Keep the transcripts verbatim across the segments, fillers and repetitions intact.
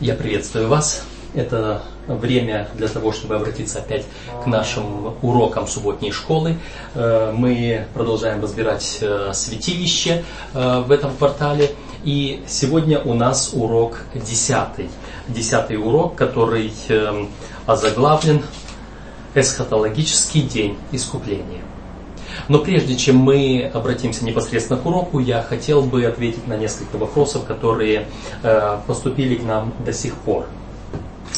Я приветствую вас. Это время для того, чтобы обратиться опять к нашим урокам субботней школы. Мы продолжаем разбирать святилище в этом квартале. И сегодня у нас урок десятый. Десятый урок, который озаглавлен «Эсхатологический день искупления». Но прежде чем мы обратимся непосредственно к уроку, я хотел бы ответить на несколько вопросов, которые поступили к нам до сих пор.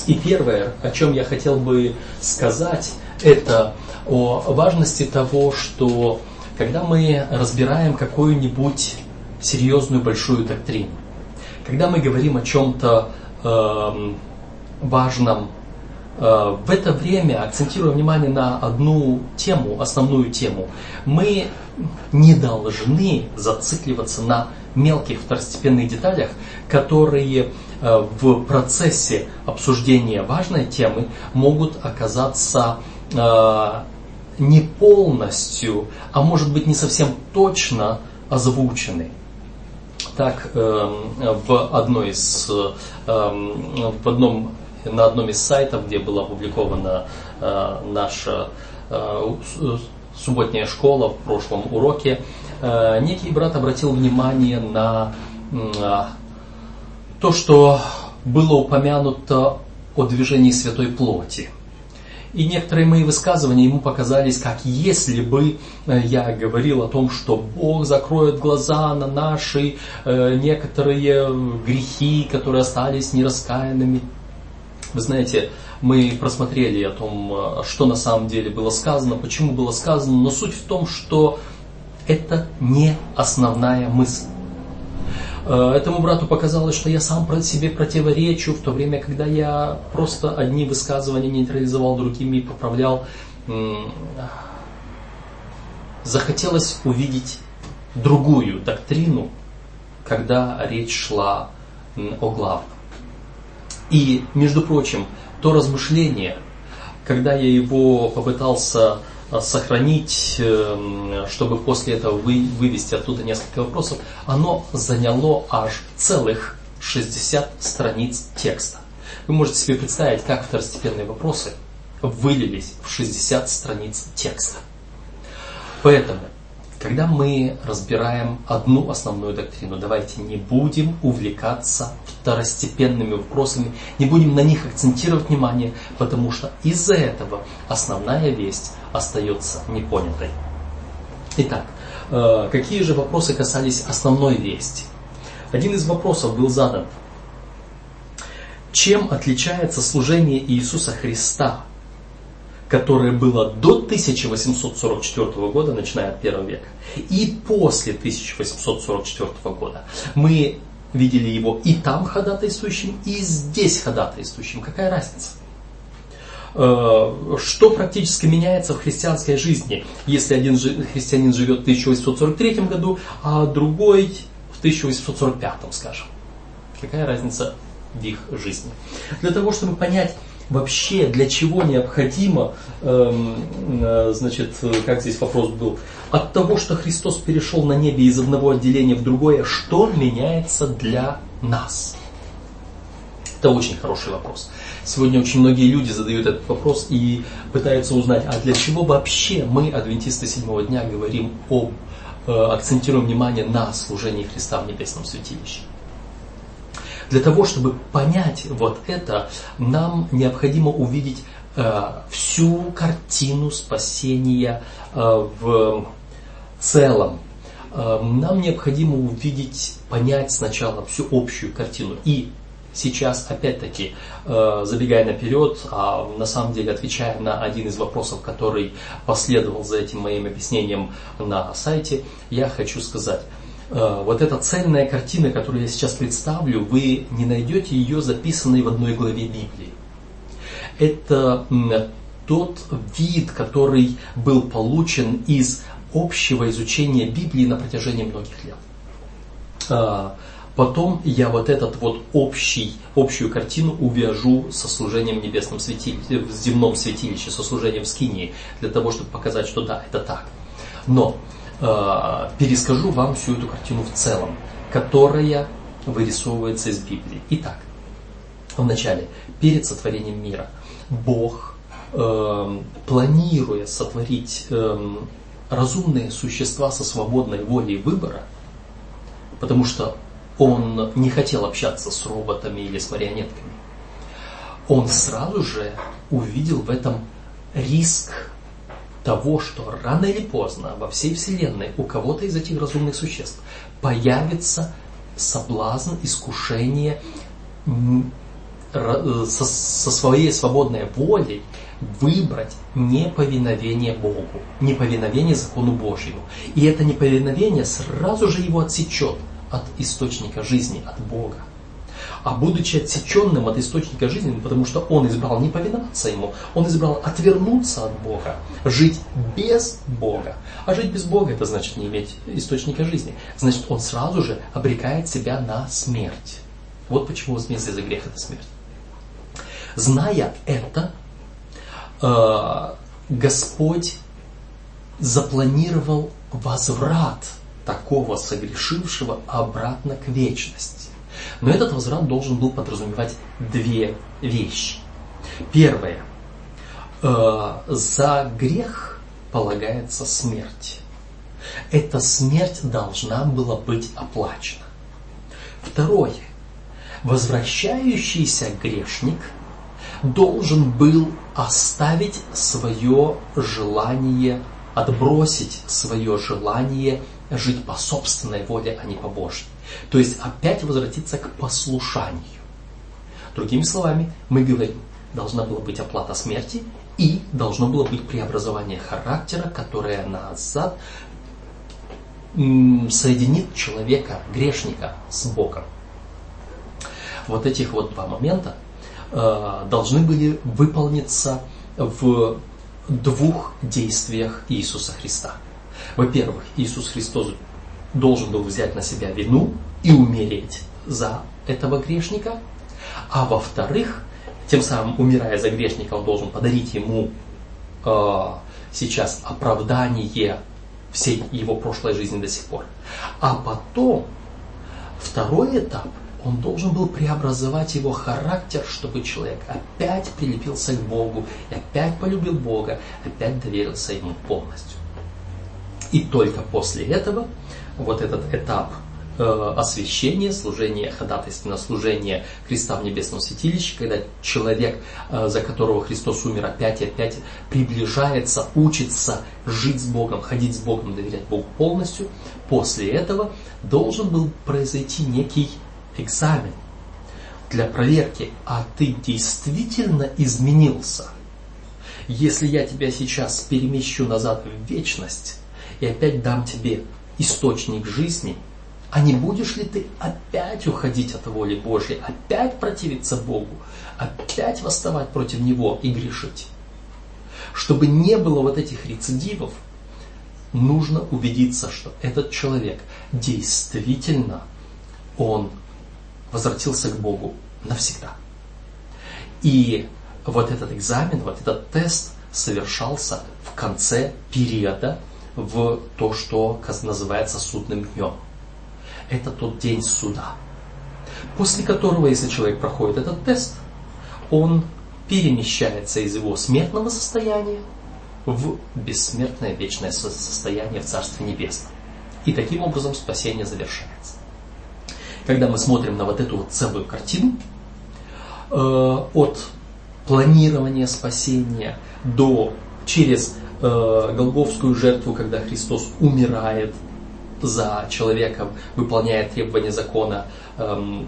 И первое, о чем я хотел бы сказать, это о важности того, что когда мы разбираем какую-нибудь серьезную большую доктрину, когда мы говорим о чем-то э, важном, в это время, акцентируя внимание на одну тему, основную тему, мы не должны зацикливаться на мелких второстепенных деталях, которые в процессе обсуждения важной темы могут оказаться не полностью, а может быть не совсем точно озвучены. Так, в одной из, в одном На одном из сайтов, где была опубликована э, наша э, субботняя школа в прошлом уроке, э, некий брат обратил внимание на э, то, что было упомянуто о движении святой плоти. И некоторые мои высказывания ему показались, как если бы я говорил о том, что Бог закроет глаза на наши э, некоторые грехи, которые остались нераскаянными. Вы знаете, мы просмотрели о том, что на самом деле было сказано, почему было сказано, но суть в том, что это не основная мысль. Этому брату показалось, что я сам себе противоречу, в то время, когда я просто одни высказывания нейтрализовал другими и поправлял. Захотелось увидеть другую доктрину, когда речь шла о главном. И, между прочим, то размышление, когда я его попытался сохранить, чтобы после этого вывести оттуда несколько вопросов, оно заняло аж целых шестьдесят страниц текста. Вы можете себе представить, как второстепенные вопросы вылились в шестьдесят страниц текста. Поэтому, когда мы разбираем одну основную доктрину, давайте не будем увлекаться второстепенными вопросами, не будем на них акцентировать внимание, потому что из-за этого основная весть остается непонятой. Итак, какие же вопросы касались основной вести? Один из вопросов был задан. Чем отличается служение Иисуса Христа, которое было до тысяча восемьсот сорок четвёртого года, начиная от первого века, и после тысяча восемьсот сорок четвёртого года? Мы видели его и там ходатайствующим, и здесь ходатайствующим. Какая разница? Что практически меняется в христианской жизни, если один христианин живет в тысяча восемьсот сорок третьем году, а другой в тысяча восемьсот сорок пятом, скажем? Какая разница в их жизни? Для того, чтобы понять, вообще, для чего необходимо, значит, как здесь вопрос был, от того, что Христос перешел на небе из одного отделения в другое, что меняется для нас? Это очень хороший вопрос. Сегодня очень многие люди задают этот вопрос и пытаются узнать, а для чего вообще мы, адвентисты седьмого дня, говорим об, акцентируем внимание на служении Христа в небесном святилище? Для того, чтобы понять вот это, нам необходимо увидеть э, всю картину спасения э, в целом. Э, нам необходимо увидеть, понять сначала всю общую картину. И сейчас, опять-таки, э, забегая наперед, а на самом деле отвечая на один из вопросов, который последовал за этим моим объяснением на сайте, я хочу сказать. Вот эта цельная картина, которую я сейчас представлю, вы не найдете ее записанной в одной главе Библии. Это тот вид, который был получен из общего изучения Библии на протяжении многих лет. Потом я вот этот вот общий, общую картину увяжу со служением в небесном святилище, в земном святилище, со служением в скинии, для того, чтобы показать, что да, это так. Но перескажу вам всю эту картину в целом, которая вырисовывается из Библии. Итак, в начале, перед сотворением мира, Бог, э, планируя сотворить э, разумные существа со свободной волей выбора, потому что Он не хотел общаться с роботами или с марионетками, Он сразу же увидел в этом риск того, что рано или поздно во всей Вселенной у кого-то из этих разумных существ появится соблазн, искушение со своей свободной волей выбрать неповиновение Богу, неповиновение закону Божьему. И это неповиновение сразу же его отсечет от источника жизни, от Бога. А будучи отсеченным от источника жизни, потому что он избрал не повиноваться ему, он избрал отвернуться от Бога, жить без Бога. А жить без Бога — это значит не иметь источника жизни. Значит, он сразу же обрекает себя на смерть. Вот почему возмездие за грех — это смерть. Зная это, Господь запланировал возврат такого согрешившего обратно к вечности. Но этот возврат должен был подразумевать две вещи. Первое. За грех полагается смерть. Эта смерть должна была быть оплачена. Второе. Возвращающийся грешник должен был оставить свое желание, отбросить свое желание жить по собственной воле, а не по Божьей. То есть опять возвратиться к послушанию. Другими словами, мы говорим, должна была быть оплата смерти и должно было быть преобразование характера, которое назад соединит человека, грешника, с Богом. Вот этих вот два момента э, должны были выполниться в двух действиях Иисуса Христа. Во-первых, Иисус Христос должен был взять на себя вину и умереть за этого грешника. А во-вторых, тем самым, умирая за грешника, он должен подарить ему э, сейчас оправдание всей его прошлой жизни до сих пор. А потом, второй этап, он должен был преобразовать его характер, чтобы человек опять прилепился к Богу, и опять полюбил Бога, опять доверился Ему полностью. И только после этого вот этот этап э, освящения, служения ходатайственно, служения Христа в небесном святилище, когда человек, э, за которого Христос умер, опять и опять приближается, учится жить с Богом, ходить с Богом, доверять Богу полностью, после этого должен был произойти некий экзамен для проверки, а ты действительно изменился. Если я тебя сейчас перемещу назад в вечность, и опять дам тебе источник жизни, а не будешь ли ты опять уходить от воли Божьей, опять противиться Богу, опять восставать против Него и грешить? Чтобы не было вот этих рецидивов, нужно убедиться, что этот человек действительно, он возвратился к Богу навсегда. И вот этот экзамен, вот этот тест совершался в конце периода, в то, что называется судным днем. Это тот день суда, после которого, если человек проходит этот тест, он перемещается из его смертного состояния в бессмертное вечное состояние в Царстве Небесном. И таким образом спасение завершается. Когда мы смотрим на вот эту вот целую картину, э, от планирования спасения до через Голгофскую жертву, когда Христос умирает за человека, выполняя требования закона, эм,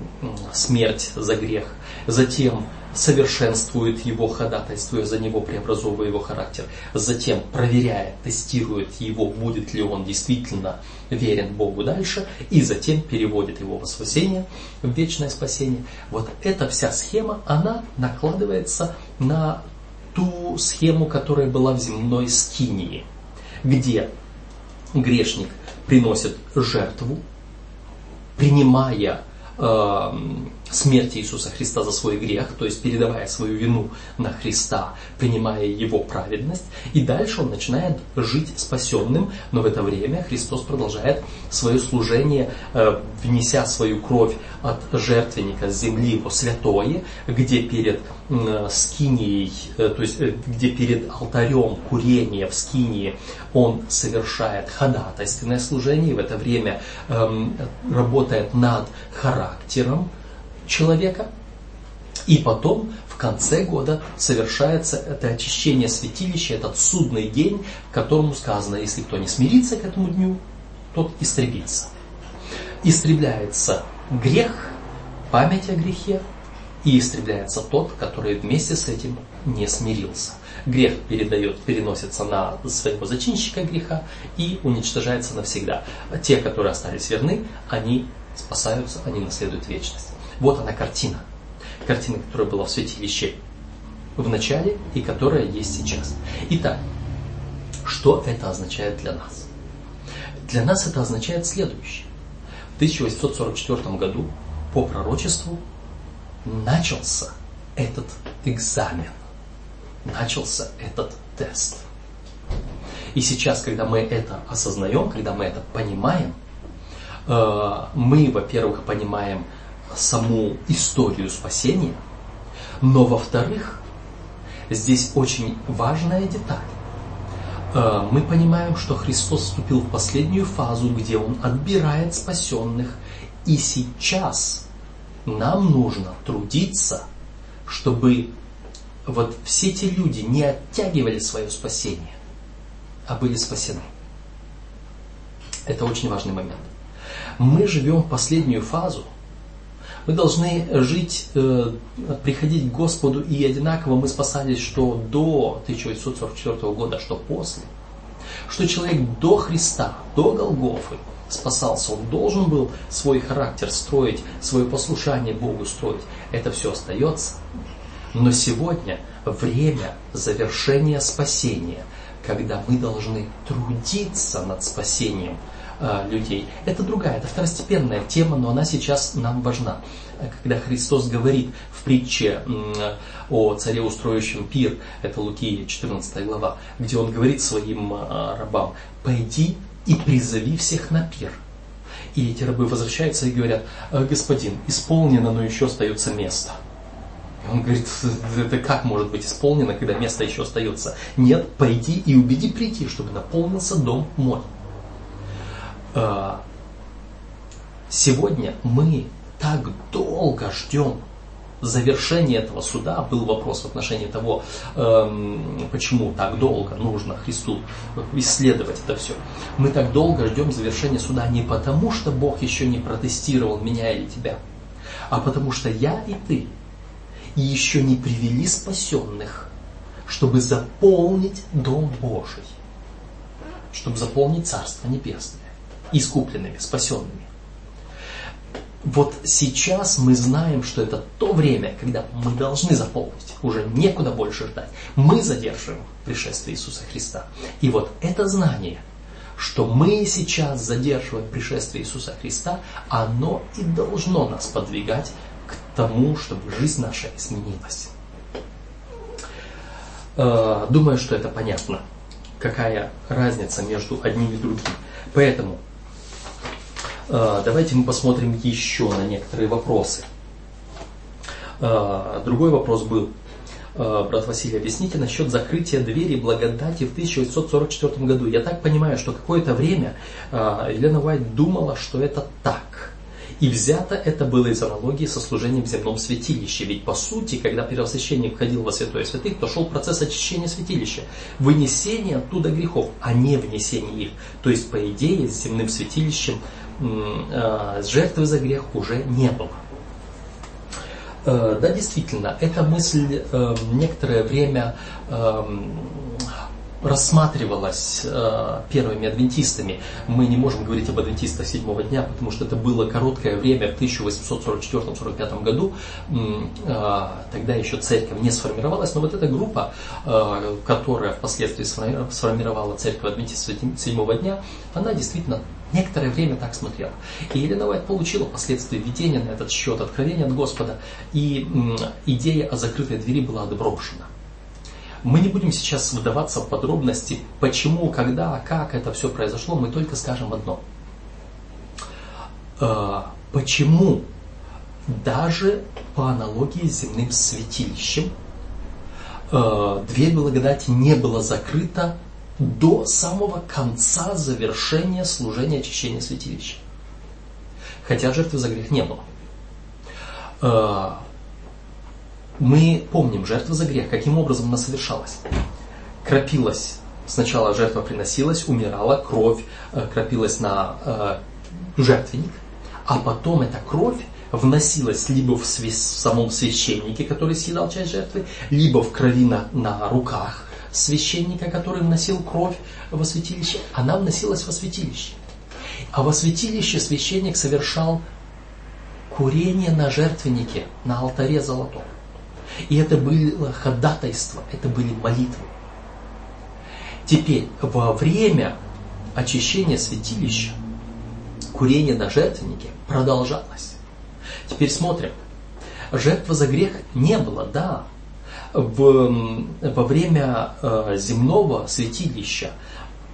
смерть за грех, затем совершенствует его ходатайство, за него преобразовывая его характер, затем проверяет, тестирует его, будет ли он действительно верен Богу дальше, и затем переводит его в воскресение, в вечное спасение. Вот эта вся схема, она накладывается на ту схему, которая была в земной скинии, где грешник приносит жертву, принимая э, смерти Иисуса Христа за свой грех, то есть передавая свою вину на Христа, принимая его праведность, и дальше он начинает жить спасенным, но в это время Христос продолжает свое служение, внеся свою кровь от жертвенника с земли во святое, где перед скинией, то есть где перед алтарем курения в скинии он совершает ходатайственное служение, и в это время работает над характером человека, и потом в конце года совершается это очищение святилища, этот судный день, которому сказано, если кто не смирится к этому дню, тот истребится. Истребляется грех, память о грехе, и истребляется тот, который вместе с этим не смирился. Грех передает, переносится на своего зачинщика греха и уничтожается навсегда. Те, которые остались верны, они спасаются, они наследуют вечность. Вот она картина. Картина, которая была в святилище в начале и которая есть сейчас. Итак, что это означает для нас? Для нас это означает следующее. В тысяча восемьсот сорок четвёртом году по пророчеству начался этот экзамен. Начался этот тест. И сейчас, когда мы это осознаем, когда мы это понимаем, мы, во-первых, понимаем саму историю спасения, но, во-вторых, здесь очень важная деталь. Мы понимаем, что Христос вступил в последнюю фазу, где Он отбирает спасенных, и сейчас нам нужно трудиться, чтобы вот все эти люди не оттягивали свое спасение, а были спасены. Это очень важный момент. Мы живем в последнюю фазу. Мы должны жить, э, приходить к Господу, и одинаково мы спасались, что до тысяча восемьсот сорок четвёртого года, что после. Что человек до Христа, до Голгофы спасался, он должен был свой характер строить, свое послушание Богу строить. Это все остается. Но сегодня время завершения спасения, когда мы должны трудиться над спасением людей. Это другая, это второстепенная тема, но она сейчас нам важна. Когда Христос говорит в притче о царе, устроившем пир, это Луки четырнадцатая глава, где он говорит своим рабам: «Пойди и призови всех на пир». И эти рабы возвращаются и говорят: «Господин, исполнено, но еще остается место». Он говорит: это как может быть исполнено, когда место еще остается? Нет, пойди и убеди прийти, чтобы наполнился дом мой. Сегодня мы так долго ждем завершения этого суда. Был вопрос в отношении того, почему так долго нужно Христу исследовать это все. Мы так долго ждем завершения суда не потому, что Бог еще не протестировал меня или тебя, а потому что я и ты еще не привели спасенных, чтобы заполнить дом Божий, чтобы заполнить Царство Небесное искупленными, спасенными. Вот сейчас мы знаем, что это то время, когда мы должны заполнить, уже некуда больше ждать. Мы задерживаем пришествие Иисуса Христа. И вот это знание, что мы сейчас задерживаем пришествие Иисуса Христа, оно и должно нас подвигать к тому, чтобы жизнь наша изменилась. Думаю, что это понятно, какая разница между одним и другим. Поэтому давайте мы посмотрим еще на некоторые вопросы. Другой вопрос был, брат Василий, объясните насчет закрытия двери благодати в тысяча восемьсот сорок четвёртом году. Я так понимаю, что какое-то время Елена Уайт думала, что это так. И взято это было из аналогии со служением в земном святилище. Ведь по сути, когда первосвященник входил во святое святых, то шел процесс очищения святилища, вынесения оттуда грехов, а не внесения их. То есть, по идее, с земным святилищем э, жертвы за грех уже не было. Э, да, действительно, эта мысль э, некоторое время э, рассматривалась э, первыми адвентистами. Мы не можем говорить об адвентистах седьмого дня, потому что это было короткое время в тысяча восемьсот сорок четвёртом — сорок пятом году. Э, тогда еще церковь не сформировалась, но вот эта группа, э, которая впоследствии сформировала церковь адвентистов седьмого дня, она действительно Некоторое время так смотрела. И Елена Уайт получила последствия видения на этот счет, откровения от Господа, и м, идея о закрытой двери была отброшена. Мы не будем сейчас вдаваться в подробности, почему, когда, как это все произошло, мы только скажем одно. Э, почему даже по аналогии с земным святилищем э, дверь благодати не была закрыта до самого конца завершения служения очищения святилища? Хотя жертвы за грех не было. Э, Мы помним жертву за грех, каким образом она совершалась. Кропилась, сначала жертва приносилась, умирала, кровь кропилась на э, жертвенник, а потом эта кровь вносилась либо в, свя- в самом священнике, который съедал часть жертвы, либо в крови на, на руках священника, который вносил кровь во святилище. Она вносилась во святилище. А во святилище священник совершал курение на жертвеннике, на алтаре золотом. И это было ходатайство, это были молитвы. Теперь, во время очищения святилища, курение на жертвеннике продолжалось. Теперь смотрим. Жертвы за грех не было, да. В, во время э, земного святилища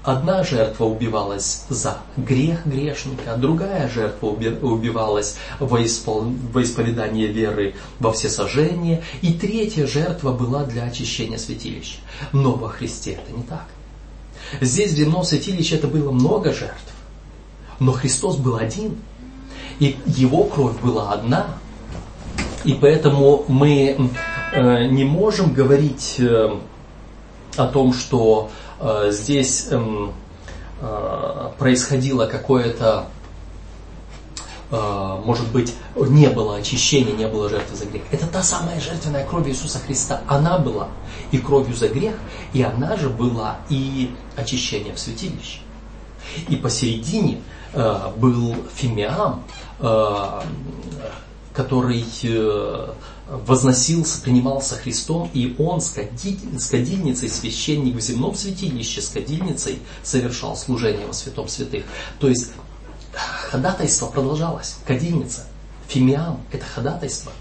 одна жертва убивалась за грех грешника, другая жертва убивалась во исповедание веры во всесожжение, и третья жертва была для очищения святилища. Но во Христе это не так. Здесь в земном святилище это было много жертв, но Христос был один, и Его кровь была одна. И поэтому мы э, не можем говорить э, о том, что здесь э, э, происходило какое-то, э, может быть, не было очищения, не было жертвы за грех. Это та самая жертвенная кровь Иисуса Христа. Она была и кровью за грех, и она же была и очищением святилища. И посередине э, был фимиам, э, который э, возносился, принимался Христом, и он с кадильницей, священник в земном святилище, с кадильницей совершал служение во святом святых. То есть ходатайство продолжалось. Кадильница, фимиам – это ходатайство.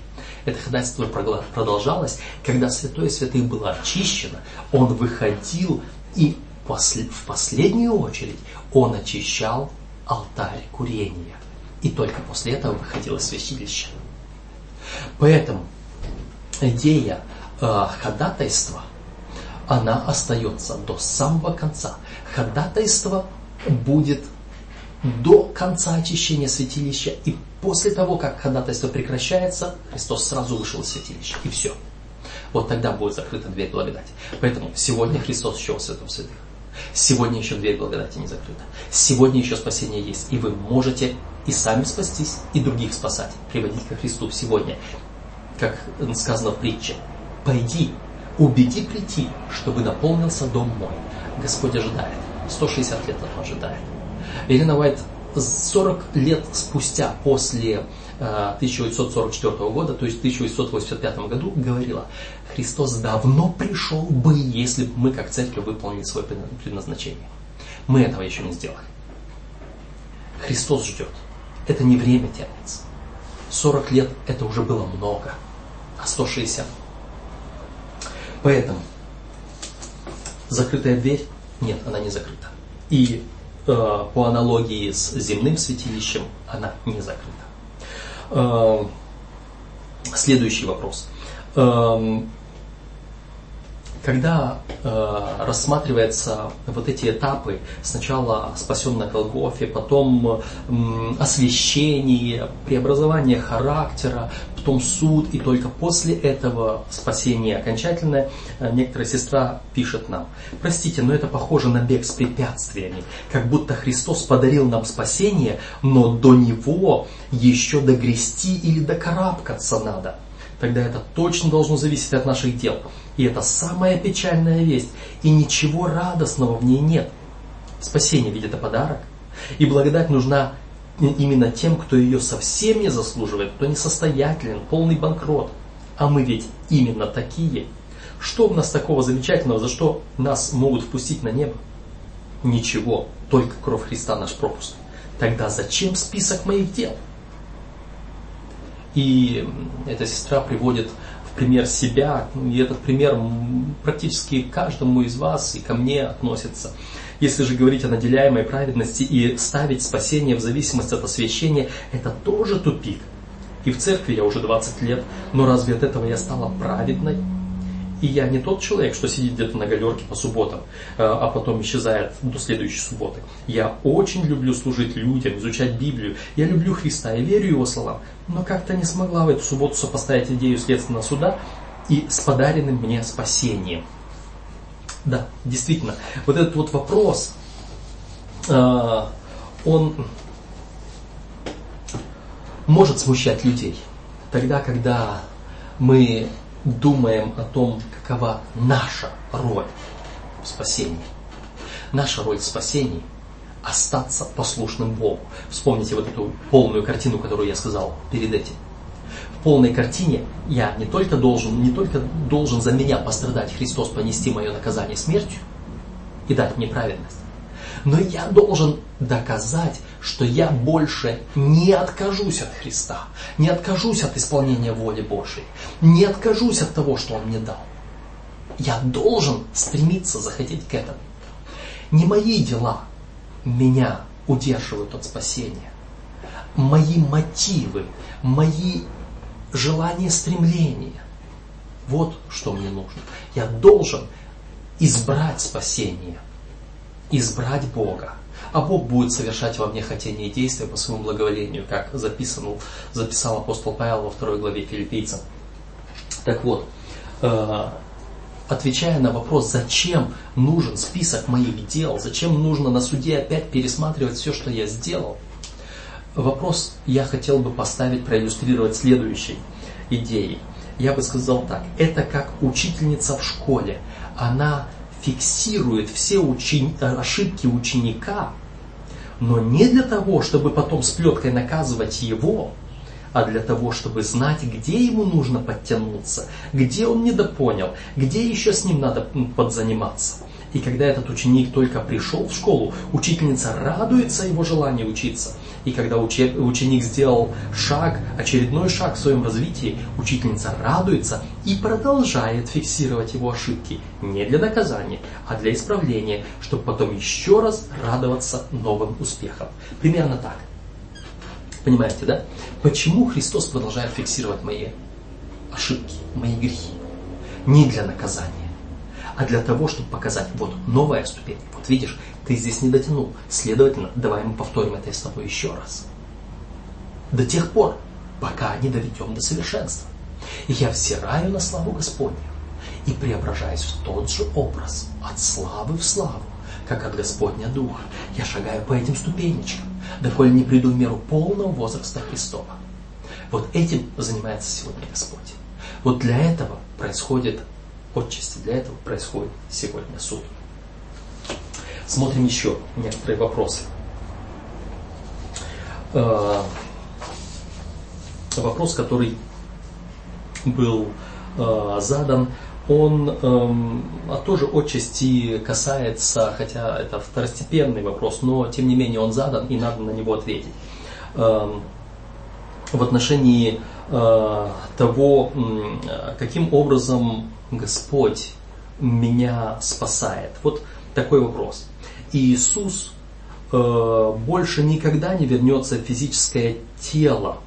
Это ходатайство продолжалось. Когда святое святых было очищено, он выходил, и в последнюю очередь он очищал алтарь курения. И только после этого выходил из святилища. Поэтому идея э, ходатайства, она остается до самого конца. Ходатайство будет до конца очищения святилища, и после того, как ходатайство прекращается, Христос сразу вышел из святилища, и все. Вот тогда будет закрыта дверь благодати. Поэтому сегодня Христос еще в святом святых. Сегодня еще дверь благодати не закрыта. Сегодня еще спасение есть, и вы можете и сами спастись, и других спасать, приводить ко Христу сегодня. Как сказано в притче: «Пойди, убеди прийти, чтобы наполнился дом мой». Господь ожидает. сто шестьдесят лет он ожидает. Елена Уайт сорок лет спустя, после тысяча девятьсот сорок четвёртого года, то есть в тысяча девятьсот восемьдесят пятом году, говорила: «Христос давно пришел бы, если бы мы как церковь выполнили свое предназначение». Мы этого еще не сделали. Христос ждет. Это не время тянется. сорок лет это уже было много, а сто шестьдесят. Поэтому закрытая дверь, нет, она не закрыта. И э, по аналогии с земным святилищем она не закрыта. Э, следующий вопрос. Э, когда э, рассматриваются вот эти этапы, сначала спасен на Голгофе, потом э, освящение, преобразование характера, потом суд, и только после этого спасение окончательное, э, некоторая сестра пишет нам: «Простите, но это похоже на бег с препятствиями, как будто Христос подарил нам спасение, но до него еще догрести или докарабкаться надо. Тогда это точно должно зависеть от наших дел. И это самая печальная весть, и ничего радостного в ней нет. Спасение ведь это подарок. И благодать нужна именно тем, кто ее совсем не заслуживает, кто несостоятелен, полный банкрот. А мы ведь именно такие. Что в нас такого замечательного, за что нас могут впустить на небо? Ничего, только кровь Христа наш пропуск. Тогда зачем список моих дел? И эта сестра приводит в пример себя, и этот пример практически каждому из вас и ко мне относится. Если же говорить о наделяемой праведности и ставить спасение в зависимость от освящения, это тоже тупик. И в церкви я уже двадцать лет, но разве от этого я стала праведной? И я не тот человек, что сидит где-то на галерке по субботам, а потом исчезает до следующей субботы. Я очень люблю служить людям, изучать Библию. Я люблю Христа и верю Его словам, но как-то не смогла в эту субботу сопоставить идею следственного суда и с подаренным мне спасением. Да, действительно, вот этот вот вопрос, э, он может смущать людей. Тогда, когда мы думаем о том, какова наша роль в спасении. Наша роль в спасении – остаться послушным Богу. Вспомните вот эту полную картину, которую я сказал перед этим. В полной картине я не только должен, не только должен за меня пострадать Христос, понести мое наказание смертью и дать мне праведность, но я должен доказать, что я больше не откажусь от Христа, не откажусь от исполнения воли Божьей, не откажусь от того, что Он мне дал. Я должен стремиться захотеть к этому. Не мои дела меня удерживают от спасения. Мои мотивы, мои желания, стремления. Вот что мне нужно. Я должен избрать спасение, избрать Бога. А Бог будет совершать во мне хотение и действия по своему благоволению, как записано, записал апостол Павел во второй главе Филиппийцам. Так вот, э, отвечая на вопрос, зачем нужен список моих дел, зачем нужно на суде опять пересматривать все, что я сделал, вопрос я хотел бы поставить, проиллюстрировать следующей идеей. Я бы сказал так, это как учительница в школе, она фиксирует все учени... ошибки ученика, но не для того, чтобы потом с плеткой наказывать его, а для того, чтобы знать, где ему нужно подтянуться, где он недопонял, где еще с ним надо подзаниматься. И когда этот ученик только пришел в школу, учительница радуется его желанию учиться. И когда уче... ученик сделал шаг, очередной шаг в своем развитии, учительница радуется и продолжает фиксировать его ошибки. Не для доказания, а для исправления, чтобы потом еще раз радоваться новым успехам. Примерно так. Понимаете, да? Почему Христос продолжает фиксировать мои ошибки, мои грехи? Не для наказания, а для того, чтобы показать, вот новая ступень, вот видишь, ты здесь не дотянул, следовательно, давай мы повторим это с тобой еще раз. До тех пор, пока не доведем до совершенства. И я взираю на славу Господню и преображаюсь в тот же образ, от славы в славу, как от Господня Духа. Я шагаю по этим ступенечкам, доколе не приду в меру полного возраста Христова. Вот этим занимается сегодня Господь. Вот для этого происходит отчасти, для этого происходит сегодня суд. Смотрим еще некоторые вопросы. Э-э- вопрос, который был э- задан, он э- а тоже отчасти касается, хотя это второстепенный вопрос, но тем не менее он задан и надо на него ответить. Э-э- в отношении э- того, э- каким образом Господь меня спасает. Вот такой вопрос. Иисус э, больше никогда не вернется в физическое тело.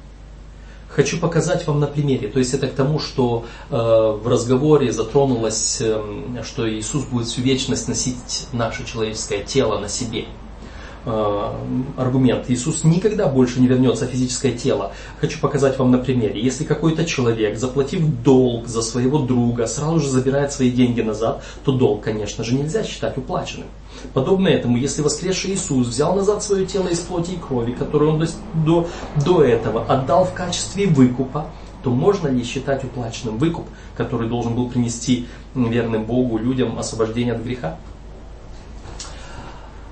Хочу показать вам на примере. То есть это к тому, что э, в разговоре затронулось, э, что Иисус будет всю вечность носить наше человеческое тело на себе. Э, аргумент. Иисус никогда больше не вернется в физическое тело. Хочу показать вам на примере. Если какой-то человек, заплатив долг за своего друга, сразу же забирает свои деньги назад, то долг, конечно же, нельзя считать уплаченным. Подобно этому, если воскресший Иисус взял назад свое тело из плоти и крови, которое он до, до, до этого отдал в качестве выкупа, то можно ли считать уплаченным выкуп, который должен был принести верным Богу, людям освобождение от греха?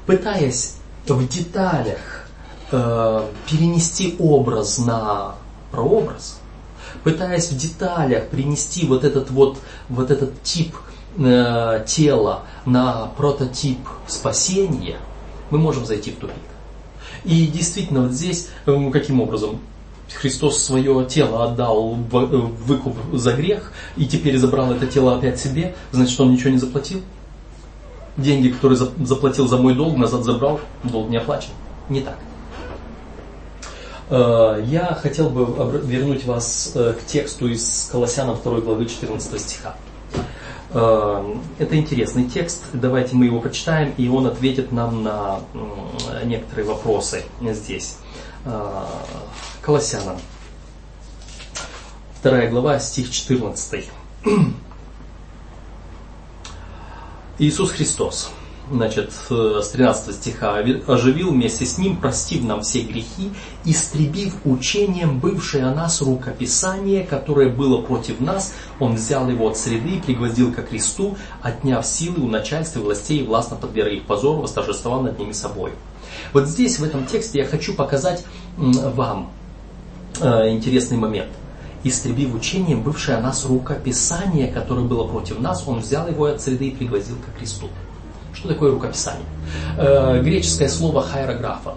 Пытаясь в деталях э, перенести образ на прообраз, пытаясь в деталях принести вот этот, вот, вот этот тип тела на прототип спасения, мы можем зайти в тупик. И действительно, вот здесь каким образом? Христос свое тело отдал в выкуп за грех и теперь забрал это тело опять себе, значит, он ничего не заплатил. Деньги, которые заплатил за мой долг, назад забрал, долг не оплачен. Не так. Я хотел бы вернуть вас к тексту из Колоссянам второй главы четырнадцатого стиха. Это интересный текст, давайте мы его прочитаем, и он ответит нам на некоторые вопросы здесь. Колоссянам, вторая глава, стих четырнадцатый. Иисус Христос, значит, с тринадцатого стиха, оживил вместе с Ним, простив нам все грехи, истребив учением бывшее о нас рукописание, которое было против нас, Он взял его от среды и пригвоздил ко кресту, отняв силы у начальства, властей и властно подверг их позору, восторжествовал над ними собой. Вот здесь, в этом тексте, я хочу показать вам интересный момент. «Истребив учением бывшее о нас рукописание, которое было против нас, он взял его от среды и пригвоздил ко кресту». Что такое рукописание? Греческое слово «хайрографа»,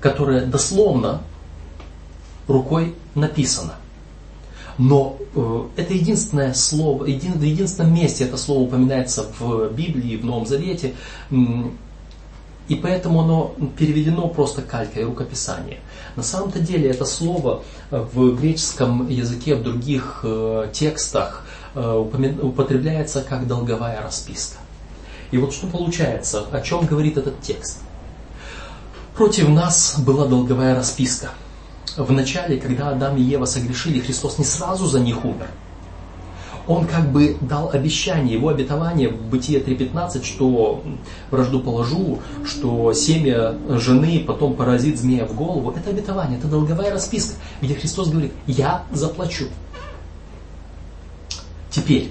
которое дословно рукой написано. Но это единственное слово, в единственном месте это слово упоминается в Библии, в Новом Завете, и поэтому оно переведено просто калькой, рукописание. На самом-то деле это слово в греческом языке, в других текстах употребляется как долговая расписка. И вот что получается, о чем говорит этот текст. Против нас была долговая расписка. Вначале, когда Адам и Ева согрешили, Христос не сразу за них умер. Он как бы дал обещание, его обетование в Бытие три пятнадцать, что вражду положу, что семя жены потом поразит змея в голову. Это обетование, это долговая расписка, где Христос говорит: «Я заплачу». Теперь,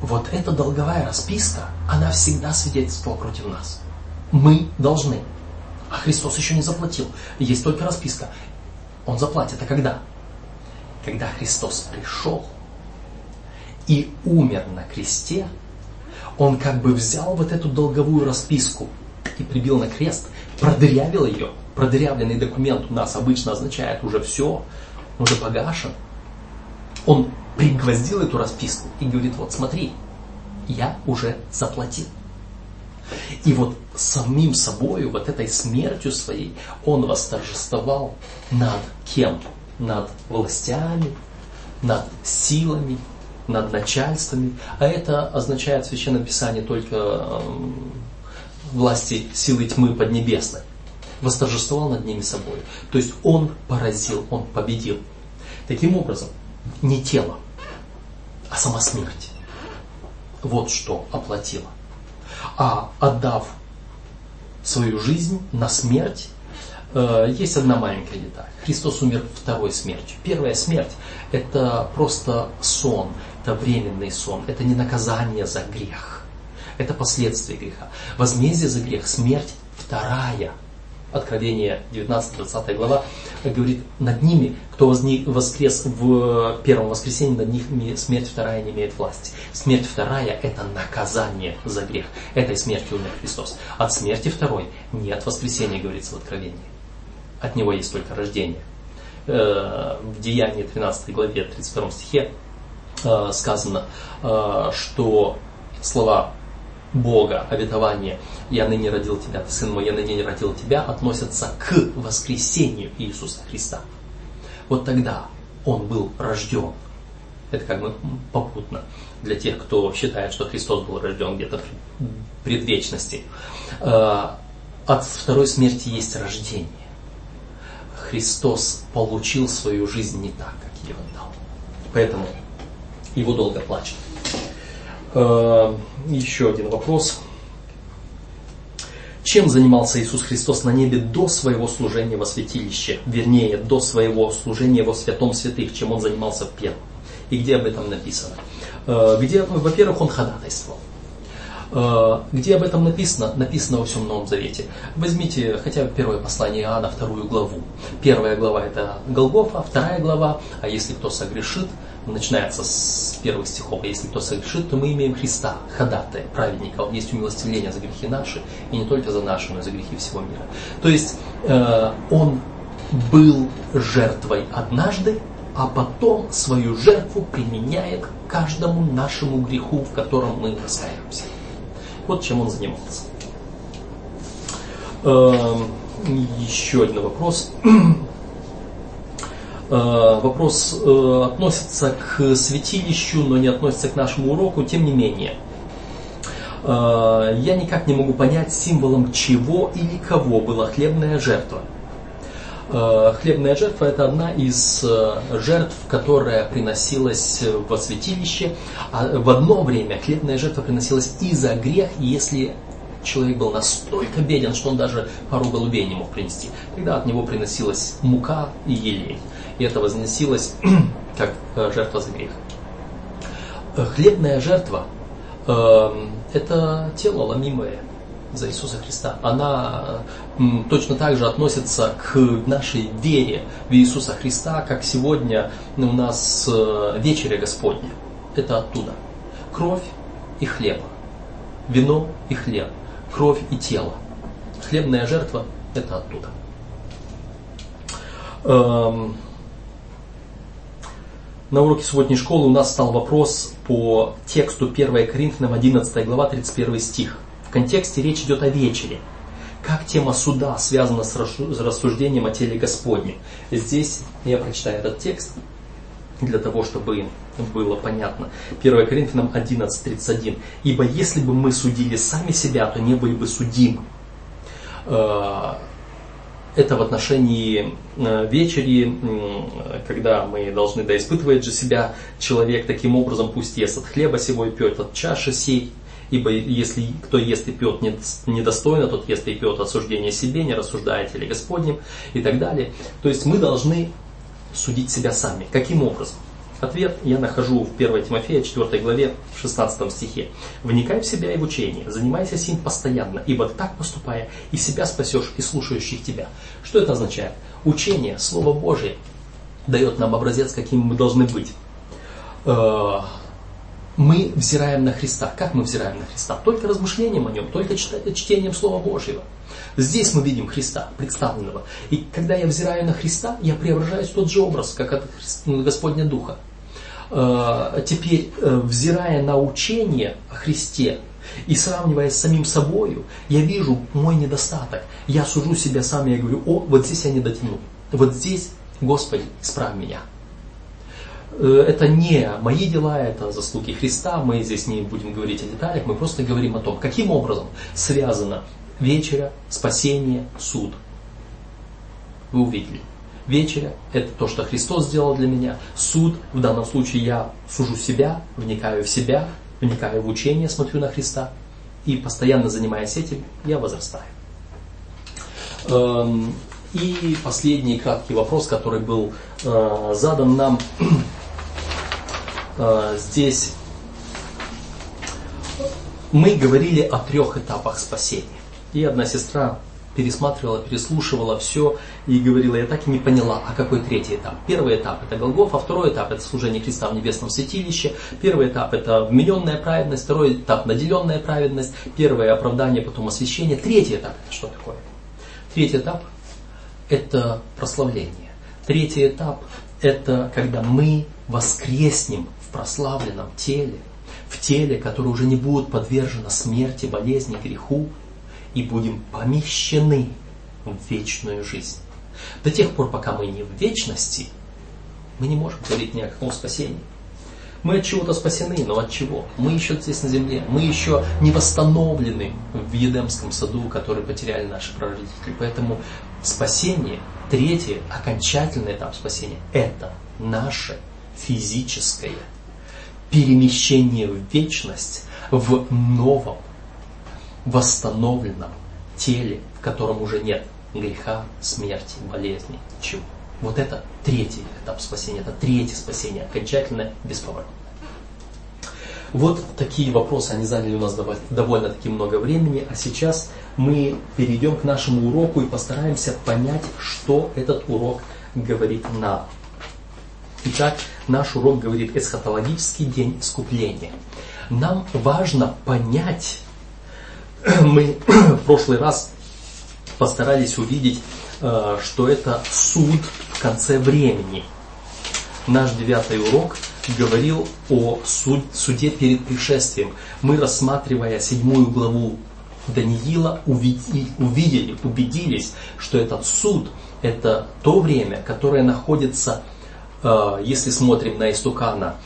вот эта долговая расписка, она всегда свидетельствовала против нас. Мы должны, а Христос еще не заплатил, есть только расписка. Он заплатит, а когда? Когда Христос пришел и умер на кресте, он как бы взял вот эту долговую расписку и прибил на крест, продырявил ее. Продырявленный документ у нас обычно означает уже все, уже погашен. Он пригвоздил эту расписку и говорит: вот смотри, я уже заплатил. И вот самим собою, вот этой смертью своей, он восторжествовал над кем? Над властями, над силами, над начальствами, а это означает в Священном Писании только власти силы тьмы поднебесной, восторжествовал над ними собой. То есть он поразил, он победил. Таким образом, не тело, а сама смерть. Вот что оплатило. А отдав свою жизнь на смерть, есть одна маленькая деталь. Христос умер второй смертью. Первая смерть – это просто сон, это временный сон, это не наказание за грех, это последствия греха. Возмездие за грех – смерть вторая. Откровение девятнадцатая двадцатая глава говорит: над ними, кто воскрес в первом воскресенье, над ними смерть вторая не имеет власти. Смерть вторая – это наказание за грех. Этой смертью умер Христос. От смерти второй нет воскресения, говорится в Откровении. От него есть только рождение. В Деянии тринадцатой главе, тридцать втором стихе сказано, что слова Бога, обетование «Я ныне родил тебя, ты сын мой, я ныне родил тебя» относятся к воскресению Иисуса Христа. Вот тогда он был рожден. Это как бы попутно для тех, кто считает, что Христос был рожден где-то в предвечности. От второй смерти есть рождение. Христос получил свою жизнь не так, как ее отдал. Поэтому его долго плачет. Еще один вопрос. Чем занимался Иисус Христос на небе до своего служения во святилище? Вернее, до своего служения во святом святых, чем он занимался первым? И где об этом написано? Где, во-первых, он ходатайствовал. Где об этом написано? Написано во всем Новом Завете. Возьмите хотя бы первое послание Иоанна, вторую главу. Первая глава – это Голгофа, вторая глава, а если кто согрешит, начинается с первых стихов, а если кто согрешит, то мы имеем Христа, ходатая, праведника, он есть умилостивление за грехи наши, и не только за наши, но и за грехи всего мира. То есть э, он был жертвой однажды, а потом свою жертву применяет к каждому нашему греху, в котором мы раскаиваемся. Вот чем он занимался. Э, еще один вопрос. Вопрос э, относится к святилищу, но не относится к нашему уроку, тем не менее. Э, я никак не могу понять, символом чего или кого была хлебная жертва. Э, хлебная жертва – это одна из э, жертв, которая приносилась во святилище. А в одно время хлебная жертва приносилась и за грех, если человек был настолько беден, что он даже пару голубей не мог принести. Тогда от него приносилась мука и елей. И это возносилось как жертва за грех. Хлебная жертва э, – это тело, ломимое за Иисуса Христа. Она э, точно так же относится к нашей вере в Иисуса Христа, как сегодня у нас э, вечеря Господня. Это оттуда. Кровь и хлеб. Вино и хлеб. Кровь и тело. Хлебная жертва – это оттуда. Э, На уроке субботней школы у нас стал вопрос по тексту первое Коринфянам одиннадцатая глава тридцать первый стих. В контексте речь идет о вечере. Как тема суда связана с рассуждением о теле Господнем? Здесь я прочитаю этот текст для того, чтобы было понятно. первое Коринфянам одиннадцать тридцать один. «Ибо если бы мы судили сами себя, то не были бы судимы». Это в отношении вечери, когда мы должны доиспытывать же себя человек таким образом, пусть ест от хлеба сего и пьет от чаши сей, ибо если кто ест и пьет недостойно, тот ест и пьет осуждение себе, не рассуждая о теле Господнем и так далее. То есть мы должны судить себя сами. Каким образом? Ответ я нахожу в первое Тимофея четвёртой главе шестнадцатом стихе. «Вникай в себя и в учение, занимайся сим постоянно, ибо так поступая, и себя спасешь, и слушающих тебя». Что это означает? Учение, Слово Божие, дает нам образец, каким мы должны быть. Мы взираем на Христа. Как мы взираем на Христа? Только размышлением о Нем, только чтением Слова Божьего. Здесь мы видим Христа, представленного. И когда я взираю на Христа, я преображаюсь в тот же образ, как от Господня Духа. Теперь, взирая на учение о Христе и сравнивая с самим собою, я вижу мой недостаток. Я сужу себя сам, я говорю: о, вот здесь я не дотяну. Вот здесь, Господи, исправь меня. Это не мои дела, это заслуги Христа, мы здесь не будем говорить о деталях, мы просто говорим о том, каким образом связано вечеря, спасение, суд. Вы увидели. Вечеря – это то, что Христос сделал для меня. Суд, в данном случае я сужу себя, вникаю в себя, вникаю в учение, смотрю на Христа. И постоянно занимаясь этим, я возрастаю. И последний краткий вопрос, который был задан нам. Здесь мы говорили о трех этапах спасения. И одна сестра пересматривала, переслушивала все и говорила: я так и не поняла, а какой третий этап? Первый этап – это Голгофа, второй этап – это служение Христа в небесном святилище, первый этап – это вмененная праведность, второй этап – наделенная праведность, первое – оправдание, потом освящение, третий этап – это что такое? Третий этап – это прославление. Третий этап – это когда мы воскреснем в прославленном теле, в теле, которое уже не будет подвержено смерти, болезни, греху, и будем помещены в вечную жизнь. До тех пор, пока мы не в вечности, мы не можем говорить ни о каком спасении. Мы от чего-то спасены, но от чего? Мы еще здесь на земле, мы еще не восстановлены в Едемском саду, который потеряли наши прародители. Поэтому спасение, третий, окончательный этап спасения, это наше физическое перемещение в вечность в новом, восстановленном теле, в котором уже нет греха, смерти, болезни, ничего. Вот это третий этап спасения, это третье спасение, окончательное, бесповоротное. Вот такие вопросы, они заняли у нас довольно-таки много времени, а сейчас мы перейдем к нашему уроку и постараемся понять, что этот урок говорит нам. Итак, наш урок говорит «Эсхатологический день искупления». Нам важно понять, мы в прошлый раз постарались увидеть, что это суд в конце времени. Наш девятый урок говорил о суд, суде перед пришествием. Мы, рассматривая седьмую главу Даниила, увидели, увидели, убедились, что этот суд – это то время, которое находится, если смотрим на истукана,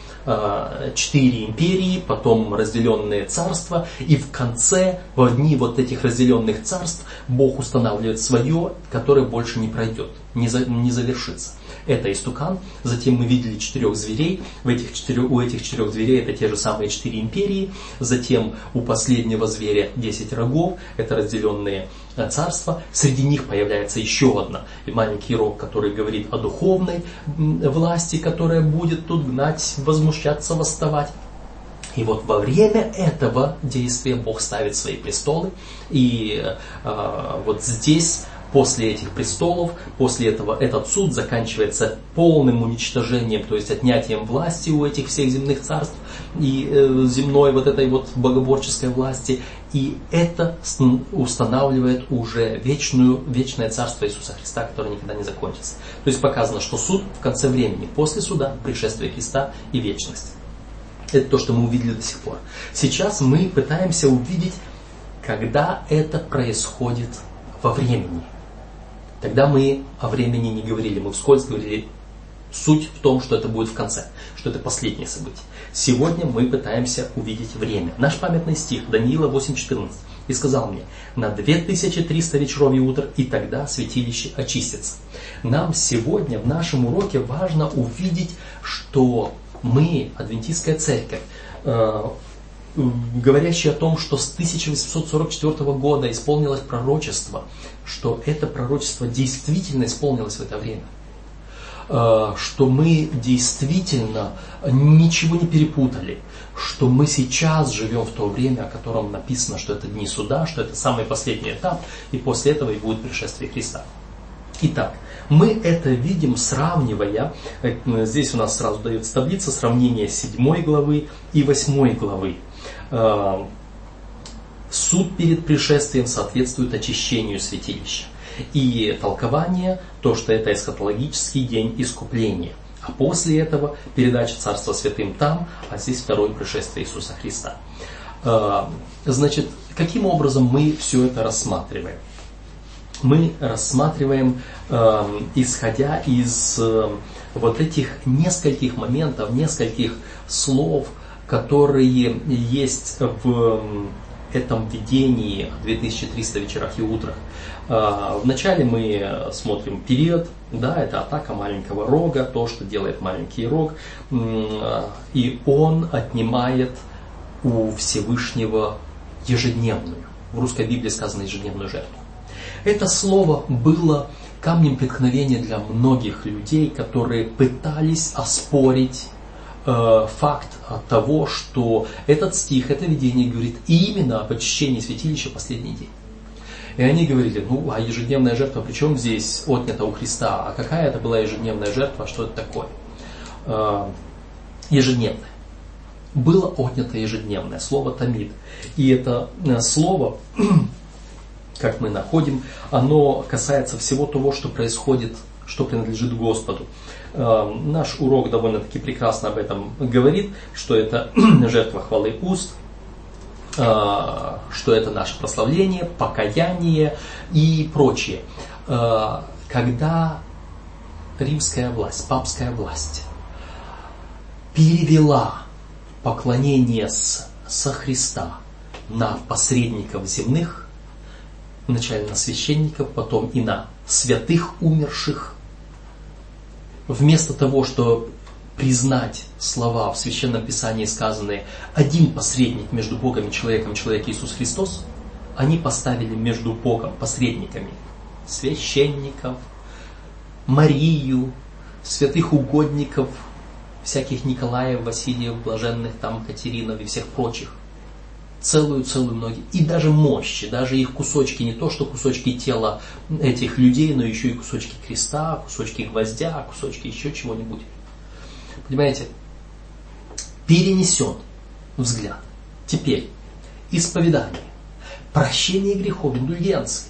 четыре империи, потом разделенные царства, и в конце, во дни вот этих разделенных царств, Бог устанавливает свое, которое больше не пройдет, не, за, не завершится. Это истукан, затем мы видели четырех зверей, в этих четырех, у этих четырех зверей это те же самые четыре империи, затем у последнего зверя десять рогов, это разделенные царства, среди них появляется еще одна, маленький рог, который говорит о духовной власти, которая будет тут гнать, возмущаться, восставать. И вот во время этого действия Бог ставит свои престолы, и э, вот здесь... После этих престолов, после этого этот суд заканчивается полным уничтожением, то есть отнятием власти у этих всех земных царств и э, земной вот этой вот богоборческой власти. И это устанавливает уже вечную, вечное царство Иисуса Христа, которое никогда не закончится. То есть показано, что суд в конце времени, после суда, пришествие Христа и вечность. Это то, что мы увидели до сих пор. Сейчас мы пытаемся увидеть, когда это происходит во времени. Тогда мы о времени не говорили, мы вскользь говорили, суть в том, что это будет в конце, что это последнее событие. Сегодня мы пытаемся увидеть время. Наш памятный стих Даниила восемь четырнадцать. «И сказал мне, на две тысячи триста вечеров и утр, и тогда святилище очистится». Нам сегодня в нашем уроке важно увидеть, что мы, адвентистская церковь, э- говорящий о том, что с тысяча восемьсот сорок четвёртого года исполнилось пророчество, что это пророчество действительно исполнилось в это время, что мы действительно ничего не перепутали, что мы сейчас живем в то время, о котором написано, что это дни суда, что это самый последний этап, и после этого и будет пришествие Христа. Итак, мы это видим, сравнивая, здесь у нас сразу дается таблица, сравнение седьмой главы и восьмой главы. Суд перед пришествием соответствует очищению святилища. И толкование, то, что это эсхатологический день искупления. А после этого передача царства святым там, а здесь второе пришествие Иисуса Христа. Значит, каким образом мы все это рассматриваем? Мы рассматриваем, э, исходя из э, вот этих нескольких моментов, нескольких слов, которые есть в этом видении две тысячи триста вечерах и утрах. Э, вначале мы смотрим период, да, это атака маленького рога, то, что делает маленький рог, э, и он отнимает у Всевышнего ежедневную, в русской Библии сказано ежедневную жертву. Это слово было камнем преткновения для многих людей, которые пытались оспорить э, факт того, что этот стих, это видение говорит именно об очищении святилища последний день. И они говорили, ну а ежедневная жертва, причем здесь отнята у Христа, а какая это была ежедневная жертва, что это такое? Э, ежедневная. Было отнято ежедневное слово «тамид». И это э, слово... как мы находим, оно касается всего того, что происходит, что принадлежит Господу. Э, наш урок довольно-таки прекрасно об этом говорит, что это жертва хвалы уст, э, что это наше прославление, покаяние и прочее. Э, когда римская власть, папская власть перевела поклонение с, со Христа на посредников земных, вначале на священников, потом и на святых умерших. Вместо того, чтобы признать слова в Священном Писании, сказанные «один посредник между Богом и человеком, человек Иисус Христос», они поставили между Богом посредниками священников, Марию, святых угодников, всяких Николаев, Васильев, Блаженных, там, Катеринов и всех прочих. Целую-целую многие. И даже мощи, даже их кусочки, не то что кусочки тела этих людей, но еще и кусочки креста, кусочки гвоздя, кусочки еще чего-нибудь. Понимаете? Перенесен взгляд. Теперь исповедание, прощение грехов, индульгенции.